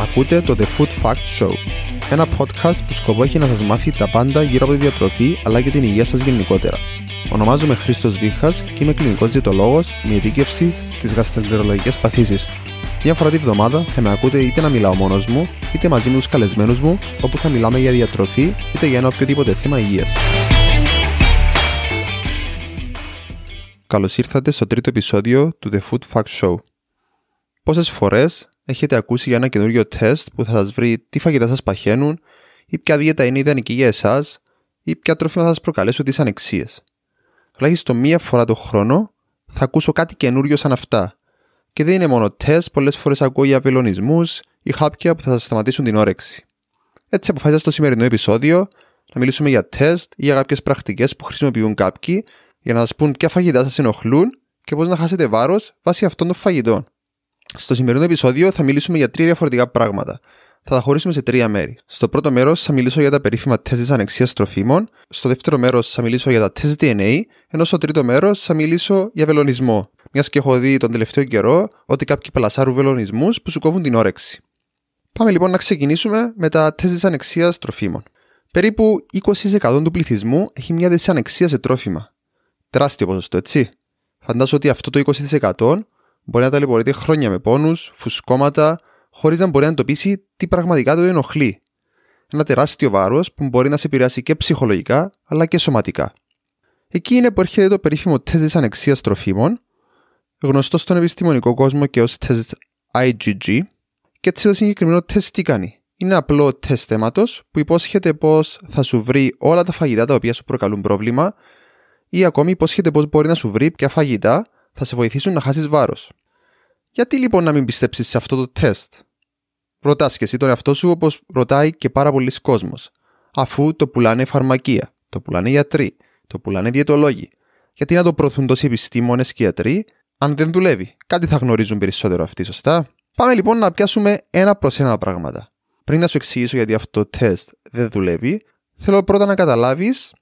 Ακούτε το The Food Fact Show, ένα podcast που σκοπό έχει να σας μάθει τα πάντα γύρω από τη διατροφή αλλά και την υγεία σας γενικότερα. Ονομάζομαι Χρήστος Βίχας και είμαι κλινικός διαιτολόγος με ειδίκευση στις γαστρεντερολογικές παθήσεις. Μια φορά τη βδομάδα θα με ακούτε είτε να μιλάω μόνος μου, είτε μαζί με τους καλεσμένους μου, όπου θα μιλάμε για διατροφή είτε για ένα οποιοδήποτε θέμα υγείας. Καλώς ήρθατε στο τρίτο επεισόδιο του The Food Fact Show. Πόσες φορές έχετε ακούσει για ένα καινούριο τεστ που θα σας βρει τι φαγητά σας παχαίνουν, ή ποια δίαιτα είναι ιδανική για εσάς, ή ποια τρόφιμα θα σας προκαλέσουν τις ανεξίες. Τουλάχιστον μία φορά το χρόνο θα ακούσω κάτι καινούριο σαν αυτά. Και δεν είναι μόνο τεστ, πολλές φορές ακούω για βελονισμούς ή χάπια που θα σας σταματήσουν την όρεξη. Έτσι αποφάσισα στο σημερινό επεισόδιο να μιλήσουμε για τεστ ή για κάποιες πρακτικές που χρησιμοποιούν κάποιοι για να σας πούν ποια φαγητά σας ενοχλούν και πώς να χάσετε βάρος βάσει αυτών των φαγητών. Στο σημερινό επεισόδιο θα μιλήσουμε για 3 διαφορετικά πράγματα. Θα τα χωρίσουμε σε 3 μέρη. Στο πρώτο μέρος θα μιλήσω για τα περίφημα τεστ της ανεξίας τροφίμων, στο δεύτερο μέρος θα μιλήσω για τα τεστ DNA, ενώ στο τρίτο μέρος θα μιλήσω για βελονισμό. Μιας και έχω δει τον τελευταίο καιρό ότι κάποιοι πλασάρουν βελονισμούς που σου κόβουν την όρεξη. Πάμε λοιπόν να ξεκινήσουμε με τα τεστ της ανεξίας τροφίμων. Περίπου 20% του πληθυσμού έχει μια δυσανεξία σε τρόφιμα. Τεράστιο ποσοστό, έτσι. Φαντάζομαι ότι αυτό το 20% μπορεί να ταλαιπωρείται χρόνια με πόνους, φουσκώματα, χωρίς να μπορεί να εντοπίσει τι πραγματικά το ενοχλεί. Ένα τεράστιο βάρος που μπορεί να σε επηρεάσει και ψυχολογικά αλλά και σωματικά. Εκεί είναι που έρχεται το περίφημο τεστ της ανεξίας τροφίμων, γνωστό στον επιστημονικό κόσμο και ως τεστ IgG, και έτσι το συγκεκριμένο τεστ τι κάνει? Είναι απλό τεστ αίματος που υπόσχεται πως θα σου βρει όλα τα φαγητά τα οποία σου προκαλούν πρόβλημα, ή ακόμη υπόσχεται πως μπορεί να σου βρει ποια φαγητά θα σε βοηθήσουν να χάσεις βάρος. Γιατί λοιπόν να μην πιστέψεις σε αυτό το τεστ? Ρωτάς και εσύ τον εαυτό σου, όπως ρωτάει και πάρα πολλοί κόσμος, αφού το πουλάνε φαρμακεία, το πουλάνε γιατροί, το πουλάνε διαιτολόγοι. Γιατί να το προωθούν τόσοι επιστήμονες και γιατροί, αν δεν δουλεύει? Κάτι θα γνωρίζουν περισσότερο αυτοί, σωστά? Πάμε λοιπόν να πιάσουμε ένα προς ένα πράγματα. Πριν να σου εξηγήσω γιατί αυτό το τεστ δεν δουλεύει, θέλω πρώτα να καταλάβεις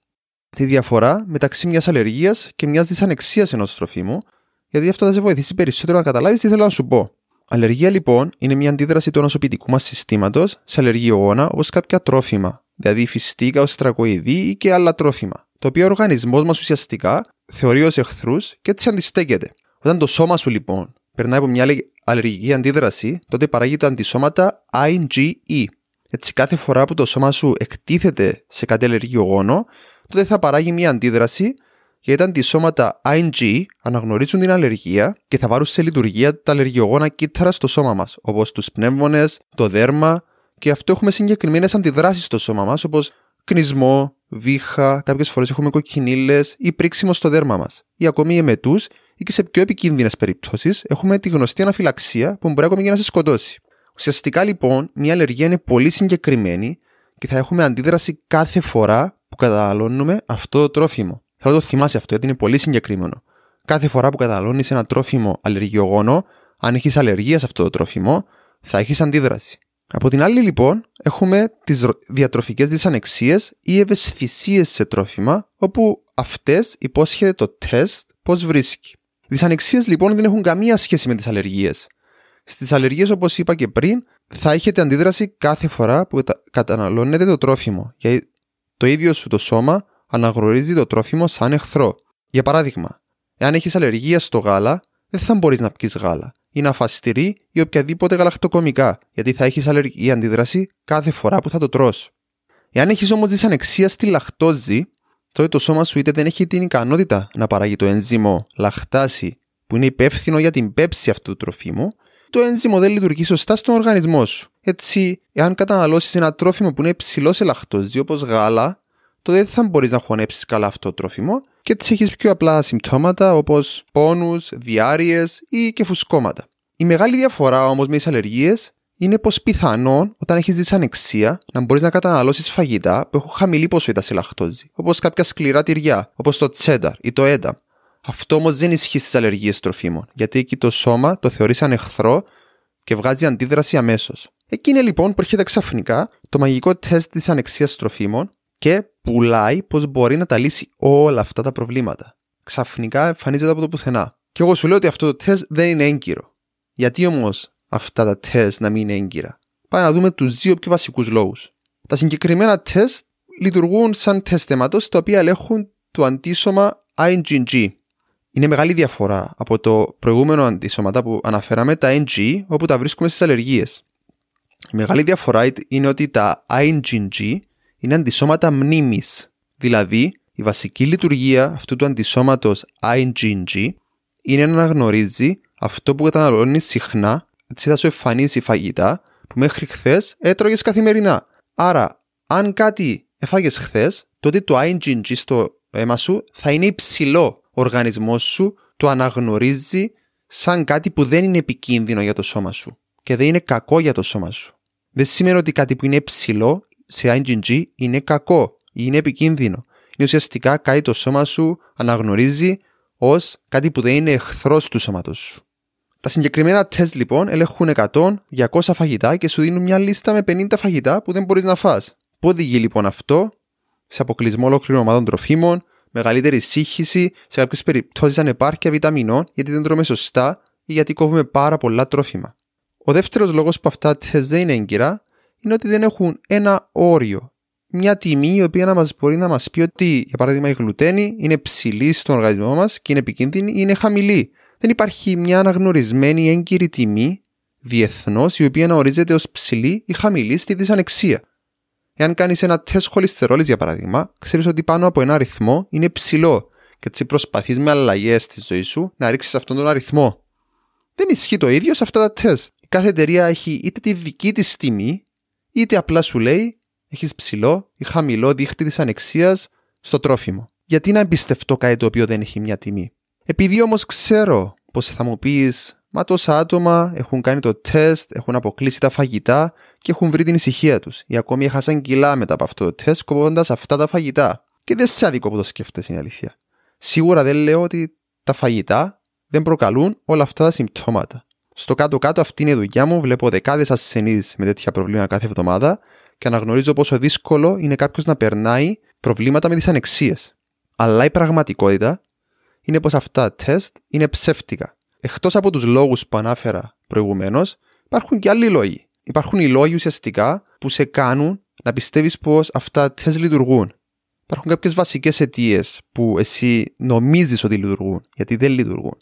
τη διαφορά μεταξύ μιας αλλεργίας και μιας δυσανεξίας ενός τροφίμου, γιατί αυτό θα σε βοηθήσει περισσότερο να καταλάβεις τι θέλω να σου πω. Αλλεργία λοιπόν είναι μια αντίδραση του νοσοποιητικού μας συστήματος σε αλλεργιογόνα όπως κάποια τρόφιμα, δηλαδή φιστίκα, οστρακοειδή ή και άλλα τρόφιμα, το οποίο ο οργανισμός μας ουσιαστικά θεωρεί ως εχθρούς και έτσι αντιστέκεται. Όταν το σώμα σου λοιπόν περνάει από μια αλλεργική αντίδραση, τότε παράγει τα αντισώματα IgE. Έτσι, κάθε φορά που το σώμα σου εκτίθεται σε κάτι αλλεργιογόνο, τότε θα παράγει μια αντίδραση, γιατί τα αντισώματα IgE αναγνωρίζουν την αλλεργία και θα βάλουν σε λειτουργία τα αλλεργιογόνα κύτταρα στο σώμα μας, όπως τους πνεύμονες, το δέρμα, και αυτό έχουμε συγκεκριμένες αντιδράσεις στο σώμα μας, όπως κνισμό, βήχα, κάποιες φορές έχουμε κοκκινίλες ή πρίξιμο στο δέρμα μας, ή ακόμη εμετούς, ή και σε πιο επικίνδυνες περιπτώσεις έχουμε τη γνωστή αναφυλαξία που μπορεί ακόμη και να σε σκοτώσει. Ουσιαστικά λοιπόν, μια αλλεργία είναι πολύ συγκεκριμένη και θα έχουμε αντίδραση κάθε φορά που καταναλώνουμε αυτό το τρόφιμο. Θέλω να το θυμάσαι αυτό, γιατί είναι πολύ συγκεκριμένο. Κάθε φορά που καταναλώνεις ένα τρόφιμο αλλεργιογόνο, αν έχεις αλλεργία σε αυτό το τρόφιμο, θα έχεις αντίδραση. Από την άλλη, λοιπόν, έχουμε τις διατροφικές δυσανεξίες ή ευαισθησίες σε τρόφιμα, όπου αυτές υπόσχεται το τεστ πώς βρίσκει. Δυσανεξίες λοιπόν δεν έχουν καμία σχέση με τις αλλεργίες. Στις αλλεργίες, όπως είπα και πριν, θα έχετε αντίδραση κάθε φορά που καταναλώνετε το τρόφιμο, γιατί το ίδιο σου το σώμα αναγνωρίζει το τρόφιμο σαν εχθρό. Για παράδειγμα, εάν έχεις αλλεργία στο γάλα, δεν θα μπορείς να πιεις γάλα ή να φας τυρί ή οποιαδήποτε γαλακτοκομικά, γιατί θα έχεις αλλεργική αντίδραση κάθε φορά που θα το τρως. Εάν έχεις όμως δυσανεξία στη λακτόζη, τότε το σώμα σου είτε δεν έχει την ικανότητα να παράγει το ένζυμο λακτάση που είναι υπεύθυνο για την πέψη αυτού του τροφίμου, το ένζυμο δεν λειτουργεί σωστά στον οργανισμό σου. Έτσι, εάν καταναλώσεις ένα τρόφιμο που είναι υψηλό σε λακτόζη, όπως γάλα, τότε δεν θα μπορείς να χωνέψεις καλά αυτό το τρόφιμο και έτσι έχεις πιο απλά συμπτώματα όπως πόνους, διάρρειες ή και φουσκώματα. Η μεγάλη διαφορά όμως με τις αλλεργίες είναι πως πιθανόν όταν έχεις δυσανεξία να μπορείς να καταναλώσεις φαγητά που έχουν χαμηλή ποσότητα σε λακτόζη, όπως κάποια σκληρά τυριά, όπως το τσένταρ ή το ένταμ. Αυτό όμως δεν ισχύει στις αλλεργίες τροφίμων, γιατί εκεί το σώμα το θεωρεί σαν εχθρό και βγάζει αντίδραση αμέσως. Εκεί είναι λοιπόν που έρχεται ξαφνικά το μαγικό τεστ της ανεξίας τροφίμων και πουλάει πως μπορεί να τα λύσει όλα αυτά τα προβλήματα. Ξαφνικά εμφανίζεται από το πουθενά. Και εγώ σου λέω ότι αυτό το τεστ δεν είναι έγκυρο. Γιατί όμως αυτά τα τεστ να μην είναι έγκυρα? Πάμε να δούμε τους δύο πιο βασικούς λόγους. Τα συγκεκριμένα τεστ λειτουργούν σαν τεστ αίματος, τα οποία ελέγχουν το αντίσωμα IgG. Είναι μεγάλη διαφορά από το προηγούμενο αντίσωμα που αναφέραμε, τα IgE, όπου τα βρίσκουμε στις αλλεργίες. Η μεγάλη διαφορά είναι ότι τα IgG είναι αντισώματα μνήμης. Δηλαδή, η βασική λειτουργία αυτού του αντισώματος IgG είναι να αναγνωρίζει αυτό που καταναλώνει συχνά, έτσι θα σου εμφανίσει φαγητά που μέχρι χθες έτρωγες καθημερινά. Άρα, αν κάτι έφαγες χθες, τότε το IgG στο αίμα σου θα είναι υψηλό. Ο οργανισμός σου το αναγνωρίζει σαν κάτι που δεν είναι επικίνδυνο για το σώμα σου και δεν είναι κακό για το σώμα σου. Δεν σημαίνει ότι κάτι που είναι υψηλό σε IgG είναι κακό ή είναι επικίνδυνο. Είναι ουσιαστικά κάτι το σώμα σου αναγνωρίζει ως κάτι που δεν είναι εχθρός του σώματος σου. Τα συγκεκριμένα τεστ λοιπόν ελέγχουν 100-200 φαγητά και σου δίνουν μια λίστα με 50 φαγητά που δεν μπορείς να φας. Πού οδηγεί λοιπόν αυτό? Σε αποκλεισμό ολόκληρων ομάδων τροφίμων, μεγαλύτερη σύγχυση, σε κάποιες περιπτώσεις ανεπάρκεια βιταμινών γιατί δεν τρώμε σωστά ή γιατί κόβουμε πάρα πολλά τρόφιμα. Ο δεύτερος λόγος που αυτά τεστ δεν είναι έγκυρα είναι ότι δεν έχουν ένα όριο. Μια τιμή η οποία να μας μπορεί να μας πει ότι, για παράδειγμα, η γλουτένη είναι ψηλή στον οργανισμό μας και είναι επικίνδυνη ή είναι χαμηλή. Δεν υπάρχει μια αναγνωρισμένη έγκυρη τιμή διεθνώς η οποία να ορίζεται ως ψηλή ή χαμηλή στη δυσανεξία. Εάν κάνεις ένα τεστ χολυστερόλης, για παράδειγμα, ξέρεις ότι πάνω από ένα αριθμό είναι ψηλό και έτσι προσπαθείς με αλλαγές στη ζωή σου να ρίξεις αυτόν τον αριθμό. Δεν ισχύει το ίδιο σε αυτά τα τεστ. Η κάθε εταιρεία έχει είτε τη δική της τιμή, είτε απλά σου λέει έχεις ψηλό ή χαμηλό δείκτη δυσανεξίας στο τρόφιμο. Γιατί να εμπιστευτώ κάτι το οποίο δεν έχει μια τιμή? Επειδή όμως ξέρω πως θα μου πεις, μα τόσα άτομα έχουν κάνει το τεστ, έχουν αποκλείσει τα φαγητά και έχουν βρει την ησυχία τους. Ή ακόμη έχασαν κιλά μετά από αυτό το τεστ, σκοπεύοντας αυτά τα φαγητά. Και δεν σε άδικο που το σκέφτεσαι, είναι αλήθεια. Σίγουρα δεν λέω ότι τα φαγητά δεν προκαλούν όλα αυτά τα συμπτώματα. Στο κάτω-κάτω, αυτή είναι η δουλειά μου. Βλέπω δεκάδες ασθενείς με τέτοια προβλήματα κάθε εβδομάδα και αναγνωρίζω πόσο δύσκολο είναι κάποιος να περνάει προβλήματα με δυσανεξίες. Αλλά η πραγματικότητα είναι πως αυτά τα τεστ είναι ψεύτικα. Εκτός από τους λόγους που ανάφερα προηγουμένως, υπάρχουν και άλλοι λόγοι. Υπάρχουν οι λόγοι ουσιαστικά που σε κάνουν να πιστεύεις πως αυτά τα τεστ λειτουργούν. Υπάρχουν κάποιες βασικές αιτίες που εσύ νομίζεις ότι λειτουργούν, γιατί δεν λειτουργούν.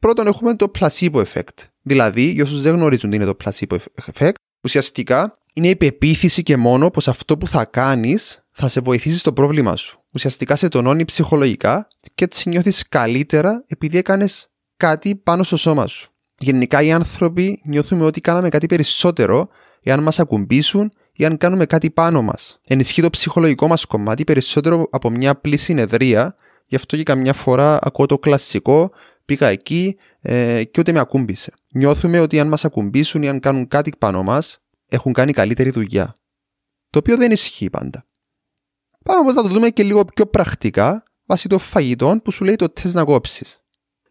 Πρώτον, έχουμε το placebo effect. Δηλαδή, για όσους δεν γνωρίζουν τι είναι το placebo effect, ουσιαστικά είναι η πεποίθηση και μόνο πως αυτό που θα κάνεις θα σε βοηθήσει στο πρόβλημά σου. Ουσιαστικά σε τονώνει ψυχολογικά και έτσι νιώθεις καλύτερα επειδή έκανες κάτι πάνω στο σώμα σου. Γενικά οι άνθρωποι νιώθουμε ότι κάναμε κάτι περισσότερο εάν μας ακουμπήσουν ή αν κάνουμε κάτι πάνω μας. Ενισχύει το ψυχολογικό μας κομμάτι περισσότερο από μια απλή συνεδρία, γι' αυτό και καμιά φορά ακούω το κλασικό πήγα εκεί και ούτε με ακούμπησε. Νιώθουμε ότι αν μας ακουμπήσουν ή αν κάνουν κάτι πάνω μας, έχουν κάνει καλύτερη δουλειά. Το οποίο δεν ισχύει πάντα. Πάμε όμως να το δούμε και λίγο πιο πρακτικά βάσει των φαγητών που σου λέει το τεστ να κόψεις.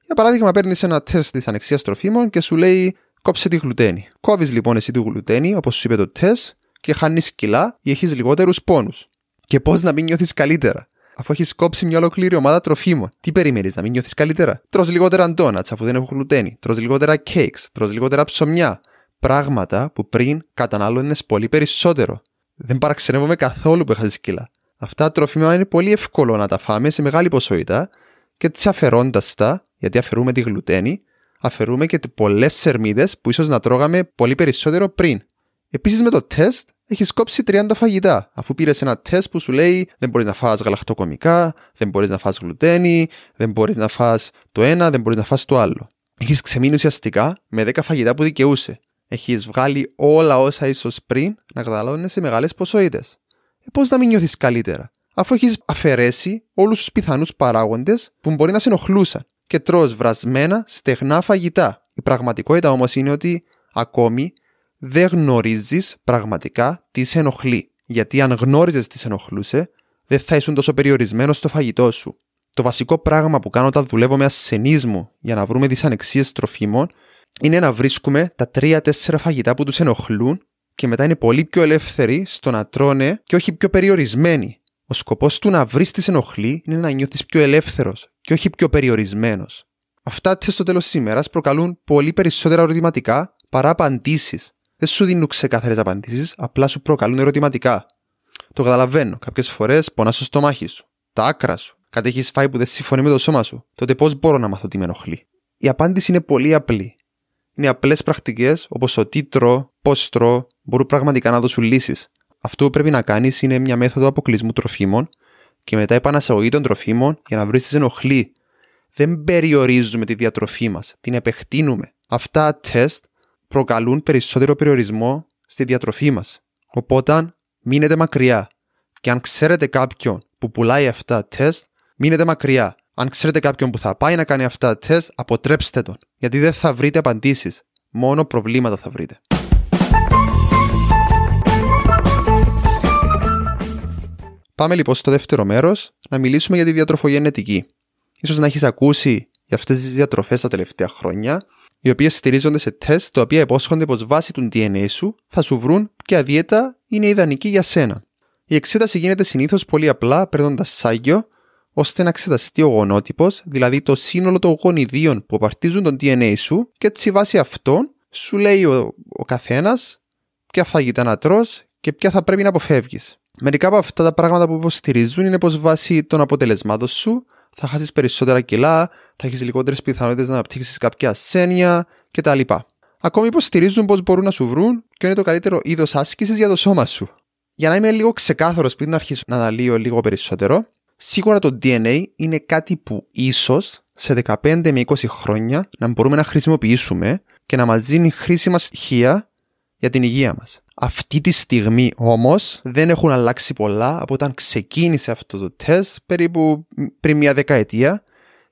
Για παράδειγμα, παίρνεις ένα τεστ δυσανεξίας τροφίμων και σου λέει κόψε τη γλουτένη. Κόβεις λοιπόν εσύ τη γλουτένη, όπως σου είπε το τεστ, και χάνεις κιλά ή έχεις λιγότερους πόνους. Και πώς να μην νιώθεις καλύτερα? Αφού έχεις κόψει μια ολόκληρη ομάδα τροφίμων, τι περιμένεις, να μην νιώθεις καλύτερα? Τρως λιγότερα ντόνατς αφού δεν έχουν γλουτένη, τρως λιγότερα κέικς, τρως λιγότερα ψωμιά. Πράγματα που πριν κατανάλωνες πολύ περισσότερο. Δεν παραξενεύομαι καθόλου που έχασες κιλά. Αυτά τα τρόφιμα είναι πολύ εύκολο να τα φάμε σε μεγάλη ποσότητα και έτσι αφαιρώντας τα, γιατί αφαιρούμε τη γλουτένη, αφαιρούμε και πολλές σερμίδες που ίσως να τρώγαμε πολύ περισσότερο πριν. Επίσης με το τεστ έχεις κόψει 30 φαγητά, αφού πήρες ένα τεστ που σου λέει δεν μπορείς να φας γαλακτοκομικά, δεν μπορείς να φας γλουτένη, δεν μπορείς να φας το ένα, δεν μπορείς να φας το άλλο. Έχεις ξεμείνει ουσιαστικά με 10 φαγητά που δικαιούσε. Έχεις βγάλει όλα όσα ίσως πριν να καταναλώνεις σε μεγάλες ποσότητες. Πώς να μην νιώθεις καλύτερα, αφού έχεις αφαιρέσει όλους τους πιθανούς παράγοντες που μπορεί να σε ενοχλούσαν και τρως βρασμένα, στεγνά φαγητά. Η πραγματικότητα όμως είναι ότι ακόμη δεν γνωρίζεις πραγματικά τι σε ενοχλεί. Γιατί αν γνώριζες τι σε ενοχλούσε, δεν θα ήσουν τόσο περιορισμένος στο φαγητό σου. Το βασικό πράγμα που κάνω όταν δουλεύω με ασθενείς μου για να βρούμε δυσανεξίες τροφίμων είναι να βρίσκουμε τα 3-4 φαγητά που τους ενοχλούν και μετά είναι πολύ πιο ελεύθεροι στο να τρώνε και όχι πιο περιορισμένοι. Ο σκοπός του να βρεις τι σε ενοχλεί είναι να νιώθεις πιο ελεύθερος και όχι πιο περιορισμένος. Αυτά στο τέλος της ημέρας προκαλούν πολύ περισσότερα ερωτηματικά παρά απαντήσεις. Δεν σου δίνουν ξεκάθαρες απαντήσεις, απλά σου προκαλούν ερωτηματικά. Το καταλαβαίνω. Κάποιες φορές πονάς στο στομάχι σου, τα άκρα σου, κάτι έχεις φάει που δεν συμφωνεί με το σώμα σου. Τότε πώς μπορώ να μάθω τι με ενοχλεί? Η απάντηση είναι πολύ απλή. Είναι απλές πρακτικές όπως το τι τρώω, πώς τρώω, μπορούν πραγματικά να δώσουν λύσεις. Αυτό που πρέπει να κάνεις είναι μια μέθοδο αποκλεισμού τροφίμων και μετά επανασαγωγή των τροφίμων για να βρεις τις ενοχλεί. Δεν περιορίζουμε τη διατροφή μας, την επεκτείνουμε. Αυτά τεστ προκαλούν περισσότερο περιορισμό στη διατροφή μας. Οπότε μείνετε μακριά. Και αν ξέρετε κάποιον που πουλάει αυτά τεστ, μείνετε μακριά. Αν ξέρετε κάποιον που θα πάει να κάνει αυτά τεστ, αποτρέψτε τον. Γιατί δεν θα βρείτε απαντήσεις. Μόνο προβλήματα θα βρείτε. Πάμε λοιπόν στο δεύτερο μέρος να μιλήσουμε για τη διατροφογενετική. Ίσως να έχεις ακούσει για αυτές τις διατροφές τα τελευταία χρόνια, οι οποίες στηρίζονται σε τεστ τα οποία υπόσχονται πως βάσει του DNA σου θα σου βρουν ποια δίαιτα είναι ιδανική για σένα. Η εξέταση γίνεται συνήθως πολύ απλά παίρνοντας σάγιο, ώστε να εξεταστεί ο γονότυπος, δηλαδή το σύνολο των γονιδίων που απαρτίζουν τον DNA σου, και έτσι βάσει αυτών σου λέει ο καθένας ποια φαγητά να τρως και ποια θα πρέπει να αποφεύγεις. Μερικά από αυτά τα πράγματα που υποστηρίζουν είναι πως βάσει των αποτελεσμάτων σου θα χάσεις περισσότερα κιλά, θα έχεις λιγότερες πιθανότητες να αναπτύξεις κάποια ασθένεια κτλ. Ακόμη υποστηρίζουν πως μπορούν να σου βρουν ποιο είναι το καλύτερο είδος άσκησης για το σώμα σου. Για να είμαι λίγο ξεκάθαρος πριν να αρχίσω να αναλύω λίγο περισσότερο, σίγουρα το DNA είναι κάτι που ίσως σε 15 με 20 χρόνια να μπορούμε να χρησιμοποιήσουμε και να μας δίνει χρήσιμα στοιχεία για την υγεία μας. Αυτή τη στιγμή όμως δεν έχουν αλλάξει πολλά από όταν ξεκίνησε αυτό το τεστ περίπου πριν μια δεκαετία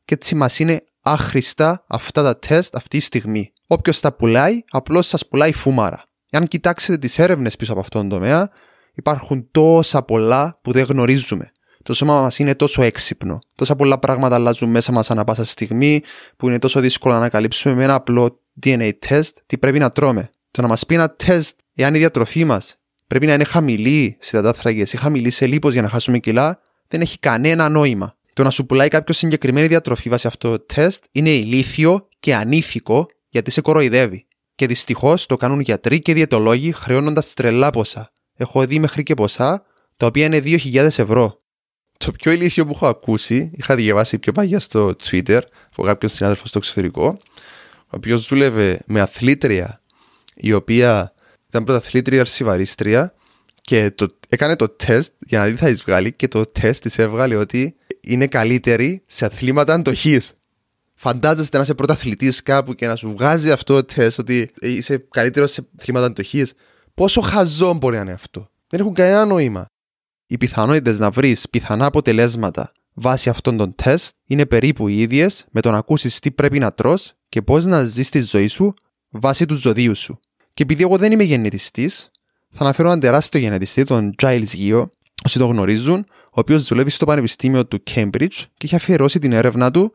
και έτσι μας είναι άχρηστα αυτά τα τεστ αυτή τη στιγμή. Όποιος τα πουλάει απλώς σας πουλάει φούμαρα. Αν κοιτάξετε τις έρευνες πίσω από αυτόν τον τομέα, υπάρχουν τόσα πολλά που δεν γνωρίζουμε. Το σώμα μας είναι τόσο έξυπνο. Τόσα πολλά πράγματα αλλάζουν μέσα μας ανά πάσα στιγμή που είναι τόσο δύσκολο να ανακαλύψουμε με ένα απλό DNA test τι πρέπει να τρώμε. Το να μας πει ένα τεστ εάν η διατροφή μας πρέπει να είναι χαμηλή σε υδατάνθρακες ή χαμηλή σε λίπος για να χάσουμε κιλά δεν έχει κανένα νόημα. Το να σου πουλάει κάποιο συγκεκριμένη διατροφή βάσει αυτό το τεστ είναι ηλίθιο και ανήθικο γιατί σε κοροϊδεύει. Και δυστυχώς το κάνουν γιατροί και διαιτολόγοι χρεώνοντας τρελά ποσά. Έχω δει μέχρι και ποσά τα οποία είναι 2.000 ευρώ. Το πιο ηλίθιο που έχω ακούσει, είχα διαβάσει πιο παγιά στο Twitter από κάποιον συνάδελφο στο εξωτερικό, ο οποίος δούλευε με αθλήτρια η οποία ήταν πρωταθλήτρια αρσιβαρίστρια και έκανε το τεστ για να δει τι θα της βγάλει και το τεστ της έβγαλε ότι είναι καλύτερη σε αθλήματα αντοχής. Φαντάζεστε να είσαι πρωταθλητής κάπου και να σου βγάζει αυτό το τεστ ότι είσαι καλύτερος σε αθλήματα αντοχής? Πόσο χαζό μπορεί να είναι αυτό? Δεν έχουν κανένα νόημα. Οι πιθανότητες να βρεις πιθανά αποτελέσματα βάσει αυτών των τεστ είναι περίπου οι ίδιες με το να ακούσεις τι πρέπει να τρως και πώς να ζεις τη ζωή σου βάσει του ζωδίου σου. Και επειδή εγώ δεν είμαι γεννητιστής, θα αναφέρω έναν τεράστιο γεννητιστή, τον Giles Yeo, όσοι τον γνωρίζουν, ο οποίος δουλεύει στο Πανεπιστήμιο του Cambridge και έχει αφιερώσει την έρευνα του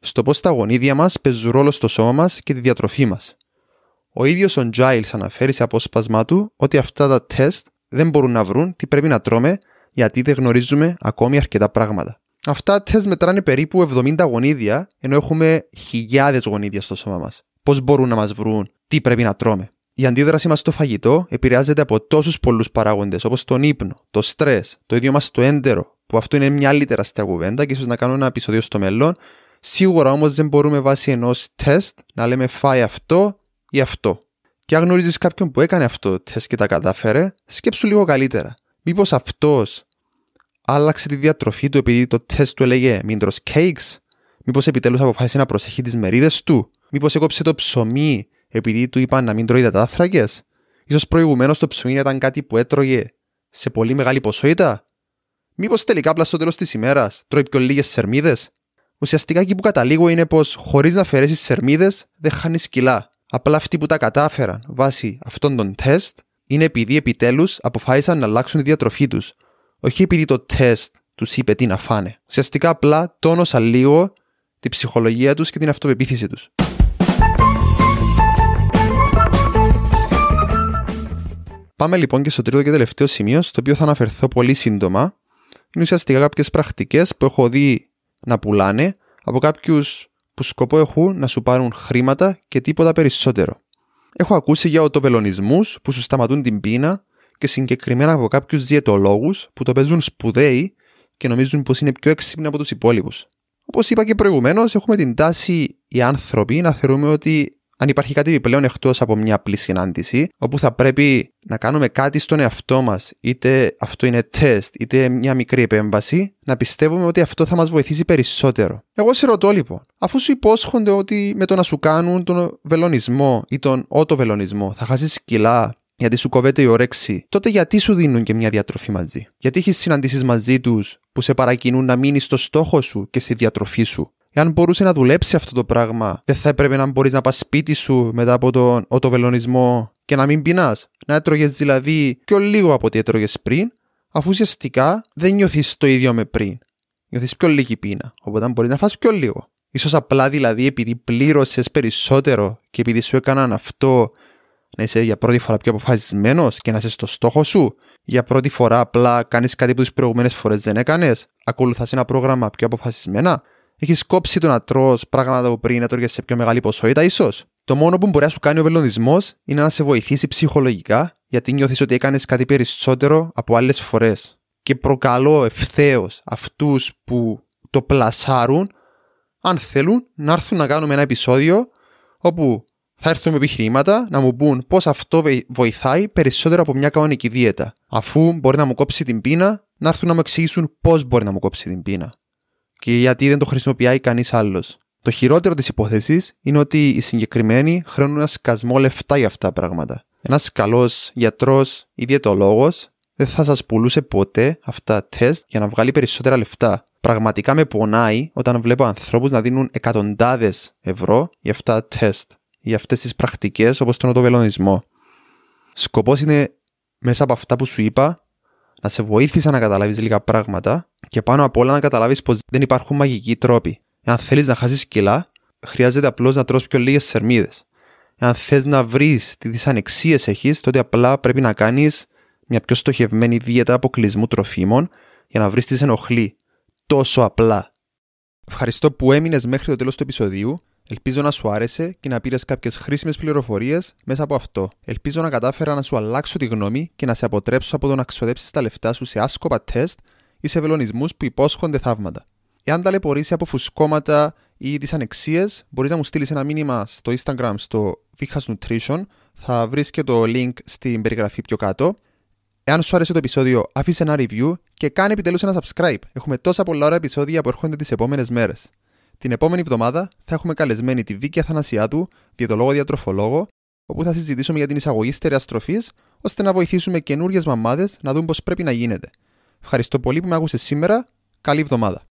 στο πώς τα γονίδια μας παίζουν ρόλο στο σώμα μας και τη διατροφή μας. Ο ίδιος ο Giles αναφέρει σε απόσπασμά του ότι αυτά τα τεστ δεν μπορούν να βρουν τι πρέπει να τρώμε γιατί δεν γνωρίζουμε ακόμη αρκετά πράγματα. Αυτά τα τεστ μετράνε περίπου 70 γονίδια, ενώ έχουμε χιλιάδες γονίδια στο σώμα μας. Πώς μπορούν να μας βρουν τι πρέπει να τρώμε? Η αντίδρασή μας στο φαγητό επηρεάζεται από τόσους πολλούς παράγοντες όπως τον ύπνο, το στρες, το ίδιο μας το έντερο, που αυτό είναι μια άλλη τεράστια κουβέντα και ίσως να κάνω ένα επεισόδιο στο μέλλον. Σίγουρα όμως δεν μπορούμε βάσει ενός τεστ να λέμε φάει αυτό ή αυτό. Και αν γνωρίζεις κάποιον που έκανε αυτό το τεστ και τα κατάφερε, σκέψου λίγο καλύτερα. Μήπως αυτός άλλαξε τη διατροφή του επειδή το τεστ του έλεγε μην τρως κέικς? Μήπως επιτέλους αποφάσισε να προσέχει τις μερίδες του? Μήπως έκοψε το ψωμί επειδή του είπαν να μην τρώει υδατάνθρακες? Ίσως προηγουμένως το ψωμί ήταν κάτι που έτρωγε σε πολύ μεγάλη ποσότητα? Μήπως τελικά απλά στο τέλος της ημέρας τρώει πιο λίγες σερμίδες? Ουσιαστικά εκεί που καταλήγω είναι πως χωρίς να αφαιρέσεις σερμίδες δεν χάνεις κιλά. Απλά αυτοί που τα κατάφεραν βάσει αυτών των τεστ είναι επειδή επιτέλους αποφάσισαν να αλλάξουν τη διατροφή τους. Όχι επειδή το τεστ τους είπε τι να φάνε. Ουσιαστικά απλά τόνωσαν λίγο την ψυχολογία τους και την αυτοπεποίθηση τους. Πάμε λοιπόν και στο τρίτο και τελευταίο σημείο, στο οποίο θα αναφερθώ πολύ σύντομα. Είναι ουσιαστικά κάποιες πρακτικές που έχω δει να πουλάνε από κάποιους που σκοπό έχουν να σου πάρουν χρήματα και τίποτα περισσότερο. Έχω ακούσει για οτοβελονισμούς που σου σταματούν την πείνα και συγκεκριμένα από κάποιους διαιτολόγους που το παίζουν σπουδαίοι και νομίζουν πως είναι πιο έξυπνοι από τους υπόλοιπους. Όπως είπα και προηγουμένως, έχουμε την τάση οι άνθρωποι να θεωρούμε ότι αν υπάρχει κάτι επιπλέον εκτός από μια απλή συνάντηση, όπου θα πρέπει να κάνουμε κάτι στον εαυτό μας, είτε αυτό είναι τεστ, είτε μια μικρή επέμβαση, να πιστεύουμε ότι αυτό θα μας βοηθήσει περισσότερο. Εγώ σε ρωτώ λοιπόν, αφού σου υπόσχονται ότι με το να σου κάνουν τον βελονισμό ή τον οτοβελονισμό θα χάσεις κιλά, γιατί σου κοβέται η όρεξη, τότε γιατί σου δίνουν και μια διατροφή μαζί? Γιατί έχεις συναντήσεις μαζί τους που σε παρακινούν να μείνεις στο στόχο σου και στη διατροφή σου? Εάν μπορούσε να δουλέψει αυτό το πράγμα, δεν θα έπρεπε να μπορείς να πας σπίτι σου μετά από τον οτοβελονισμό και να μην πεινάς? Να έτρωγες δηλαδή πιο λίγο από ό,τι έτρωγες πριν, αφού ουσιαστικά δεν νιώθεις το ίδιο με πριν. Νιώθεις πιο λίγη πείνα, οπότε μπορείς να φας πιο λίγο. Ίσως απλά δηλαδή επειδή πλήρωσες περισσότερο και επειδή σου έκαναν αυτό, να είσαι για πρώτη φορά πιο αποφασισμένος και να είσαι στο στόχο σου. Για πρώτη φορά απλά κάνεις κάτι που τις προηγούμενες φορές δεν έκανες. Ακολουθάς ένα πρόγραμμα πιο αποφασισμένα. Έχεις κόψει το να τρως πράγματα που πριν έτρωγες σε πιο μεγάλη ποσότητα, ίσως. Το μόνο που μπορεί να σου κάνει ο βελονισμός είναι να σε βοηθήσει ψυχολογικά, γιατί νιώθεις ότι έκανες κάτι περισσότερο από άλλες φορές. Και προκαλώ ευθέως αυτούς που το πλασάρουν, αν θέλουν, να έρθουν να κάνουμε ένα επεισόδιο όπου θα έρθουν με επιχειρήματα να μου πούν πώς αυτό βοηθάει περισσότερο από μια κανονική δίαιτα. Αφού μπορεί να μου κόψει την πείνα, να έρθουν να μου εξηγήσουν πώς μπορεί να μου κόψει την πείνα. Και γιατί δεν το χρησιμοποιεί κανείς άλλος. Το χειρότερο της υπόθεσης είναι ότι οι συγκεκριμένοι χρειάζονται ένα σκασμό λεφτά για αυτά τα πράγματα. Ένας καλός γιατρός ή διαιτολόγος δεν θα σας πουλούσε ποτέ αυτά τα τεστ για να βγάλει περισσότερα λεφτά. Πραγματικά με πονάει όταν βλέπω ανθρώπους να δίνουν εκατοντάδες ευρώ για αυτά τα τεστ, για αυτές τις πρακτικές όπως τον οτοβελονισμό. Σκοπός είναι μέσα από αυτά που σου είπα να σε βοήθησαν να καταλάβεις λίγα πράγματα και πάνω απ' όλα να καταλάβεις πως δεν υπάρχουν μαγικοί τρόποι. Εάν θέλεις να χάσεις κιλά, χρειάζεται απλώς να τρως πιο λίγες θερμίδες. Εάν θες να βρεις τι δυσανεξίες έχεις, τότε απλά πρέπει να κάνεις μια πιο στοχευμένη δίαιτα αποκλεισμού τροφίμων για να βρεις τι σε ενοχλεί. Τόσο απλά. Ευχαριστώ που έμεινες μέχρι το τέλος του επεισοδίου. Ελπίζω να σου άρεσε και να πήρες κάποιες χρήσιμες πληροφορίες μέσα από αυτό. Ελπίζω να κατάφερα να σου αλλάξω τη γνώμη και να σε αποτρέψω από το να ξοδέψεις τα λεφτά σου σε άσκοπα τεστ ή σε βελονισμούς που υπόσχονται θαύματα. Εάν ταλαιπωρήσει από φουσκώματα ή δυσανεξίες, μπορείς να μου στείλεις ένα μήνυμα στο Instagram στο Vichas Nutrition. Θα βρεις και το link στην περιγραφή πιο κάτω. Εάν σου άρεσε το επεισόδιο, άφησε ένα review και κάνε επιτέλους ένα subscribe. Έχουμε τόσα πολλά ωραία επεισόδια που έρχονται τις επόμενες μέρες. Την επόμενη εβδομάδα θα έχουμε καλεσμένη τη Βίκυ Αθανασιάδου, διαιτολόγο-διατροφολόγο, όπου θα συζητήσουμε για την εισαγωγή στερεάς τροφής, ώστε να βοηθήσουμε καινούριες μαμάδες να δουν πώς πρέπει να γίνεται. Ευχαριστώ πολύ που με άκουσες σήμερα. Καλή εβδομάδα.